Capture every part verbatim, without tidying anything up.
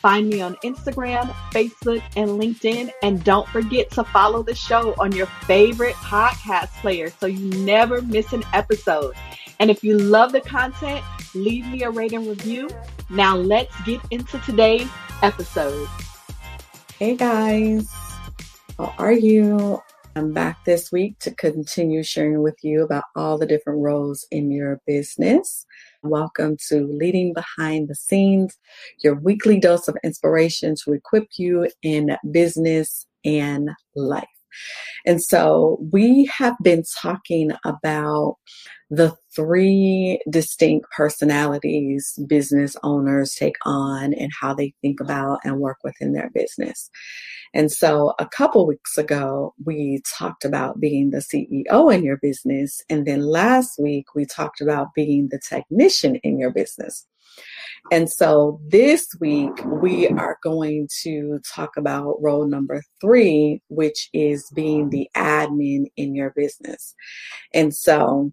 Find me on Instagram, Facebook, and LinkedIn. And don't forget to follow the show on your favorite podcast player so you never miss an episode. And if you love the content, leave me a rating and review. Now let's get into today's episode. Hey guys, how are you? I'm back this week to continue sharing with you about all the different roles in your business. Welcome to Leading Behind the Scenes, your weekly dose of inspiration to equip you in business and life. And so we have been talking about the three distinct personalities business owners take on and how they think about and work within their business. And so a couple weeks ago, we talked about being the C E O in your business. And then last week, we talked about being the technician in your business. And so this week, we are going to talk about role number three, which is being the admin in your business. And so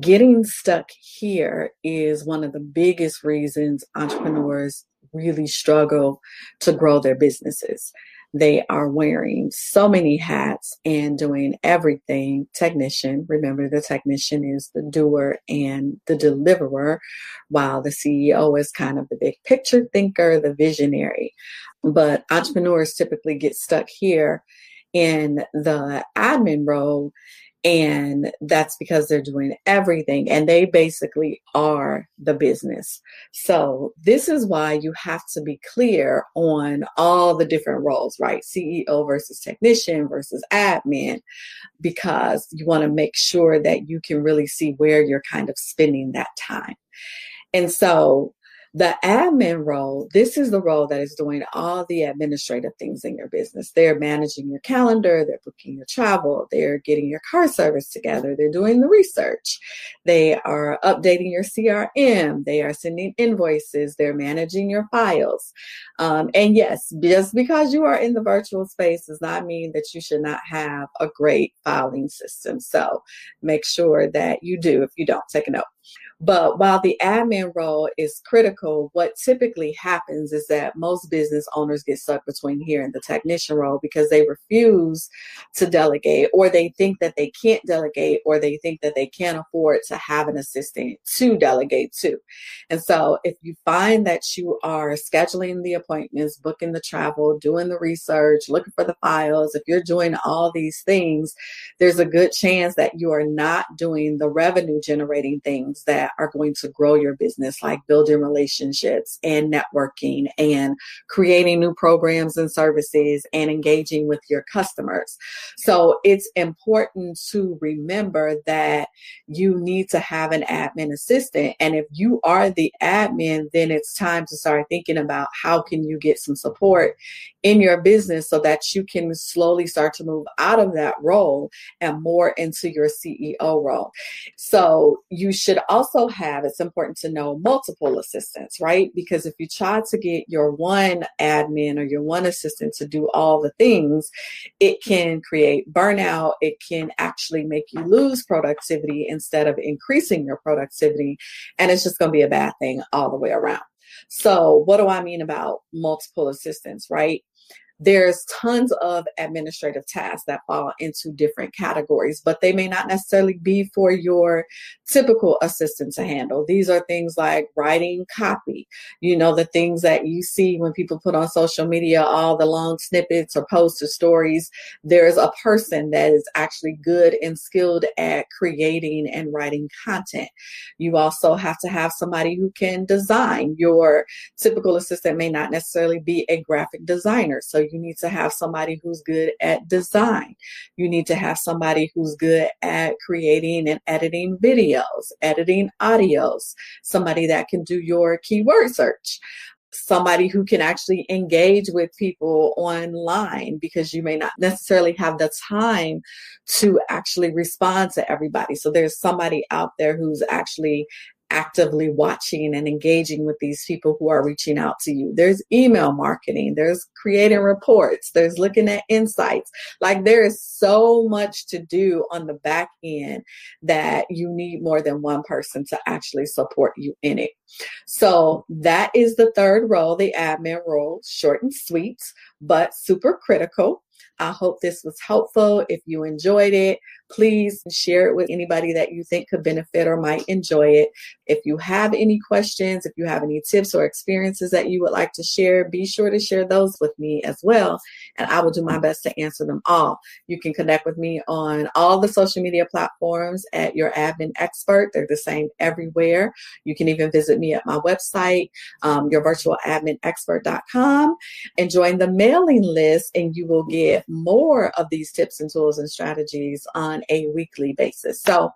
getting stuck here is one of the biggest reasons entrepreneurs really struggle to grow their businesses. They are wearing so many hats and doing everything. Technician, remember the technician is the doer and the deliverer, while the C E O is kind of the big picture thinker, the visionary. But entrepreneurs typically get stuck here in the admin role, and that's because they're doing everything and they basically are the business. So this is why you have to be clear on all the different roles, right? C E O versus technician versus admin, because you want to make sure that you can really see where you're kind of spending that time. And so the admin role, this is the role that is doing all the administrative things in your business. They're managing your calendar, they're booking your travel, they're getting your car service together, they're doing the research, they are updating your C R M, they are sending invoices, they're managing your files. Um, and yes, just because you are in the virtual space does not mean that you should not have a great filing system. So make sure that you do. If you don't, take a note. But while the admin role is critical, what typically happens is that most business owners get stuck between here and the technician role because they refuse to delegate, or they think that they can't delegate, or they think that they can't afford to have an assistant to delegate to. And so if you find that you are scheduling the appointments, booking the travel, doing the research, looking for the files, if you're doing all these things, there's a good chance that you are not doing the revenue generating things that are going to grow your business, like building relationships and networking and creating new programs and services and engaging with your customers. So it's important to remember that you need to have an admin assistant. And if you are the admin, then it's time to start thinking about how can you get some support in your business so that you can slowly start to move out of that role and more into your C E O role. So you should also have, it's important to know, multiple assistants, right? Because if you try to get your one admin or your one assistant to do all the things, it can create burnout. It can actually make you lose productivity instead of increasing your productivity. And it's just going to be a bad thing all the way around. So what do I mean about multiple assistants, right? There's tons of administrative tasks that fall into different categories, but they may not necessarily be for your typical assistant to handle. These are things like writing copy, you know, the things that you see when people put on social media, all the long snippets or posts or stories. There's a person that is actually good and skilled at creating and writing content. You also have to have somebody who can design. Your typical assistant may not necessarily be a graphic designer, so you need to have somebody who's good at design. You need to have somebody who's good at creating and editing videos, editing audios, somebody that can do your keyword search. somebody who can actually engage with people online, because you may not necessarily have the time to actually respond to everybody. So there's somebody out there who's actually actively watching and engaging with these people who are reaching out to you. There's email marketing, there's creating reports, there's looking at insights. Like, there is so much to do on the back end that you need more than one person to actually support you in it. So that is the third role, the admin role, short and sweet, but super critical. I hope this was helpful. If you enjoyed it, please share it with anybody that you think could benefit or might enjoy it. If you have any questions, if you have any tips or experiences that you would like to share, be sure to share those with me as well, and I will do my best to answer them all. You can connect with me on all the social media platforms at Your Admin Expert. They're the same everywhere. You can even visit me at my website, um, your virtual admin expert dot com, and join the mailing list, and you will get more of these tips and tools and strategies on a weekly basis. So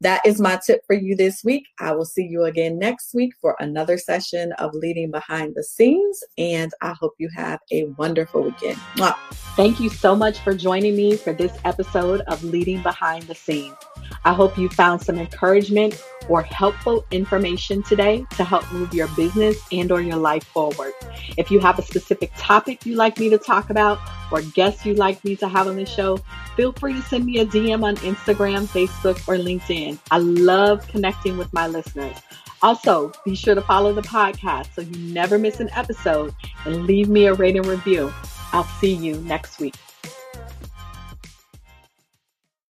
that is my tip for you this week. I will see you again next week for another session of Leading Behind the Scenes, and I hope you have a wonderful weekend. Mwah. Thank you so much for joining me for this episode of Leading Behind the Scenes. I hope you found some encouragement or helpful information today to help move your business and or your life forward. If you have a specific topic you'd like me to talk about or guests you'd like me to have on the show, feel free to send me a D M on Instagram, Facebook, or LinkedIn. I love connecting with my listeners. Also, be sure to follow the podcast so you never miss an episode, and leave me a rating review. I'll see you next week.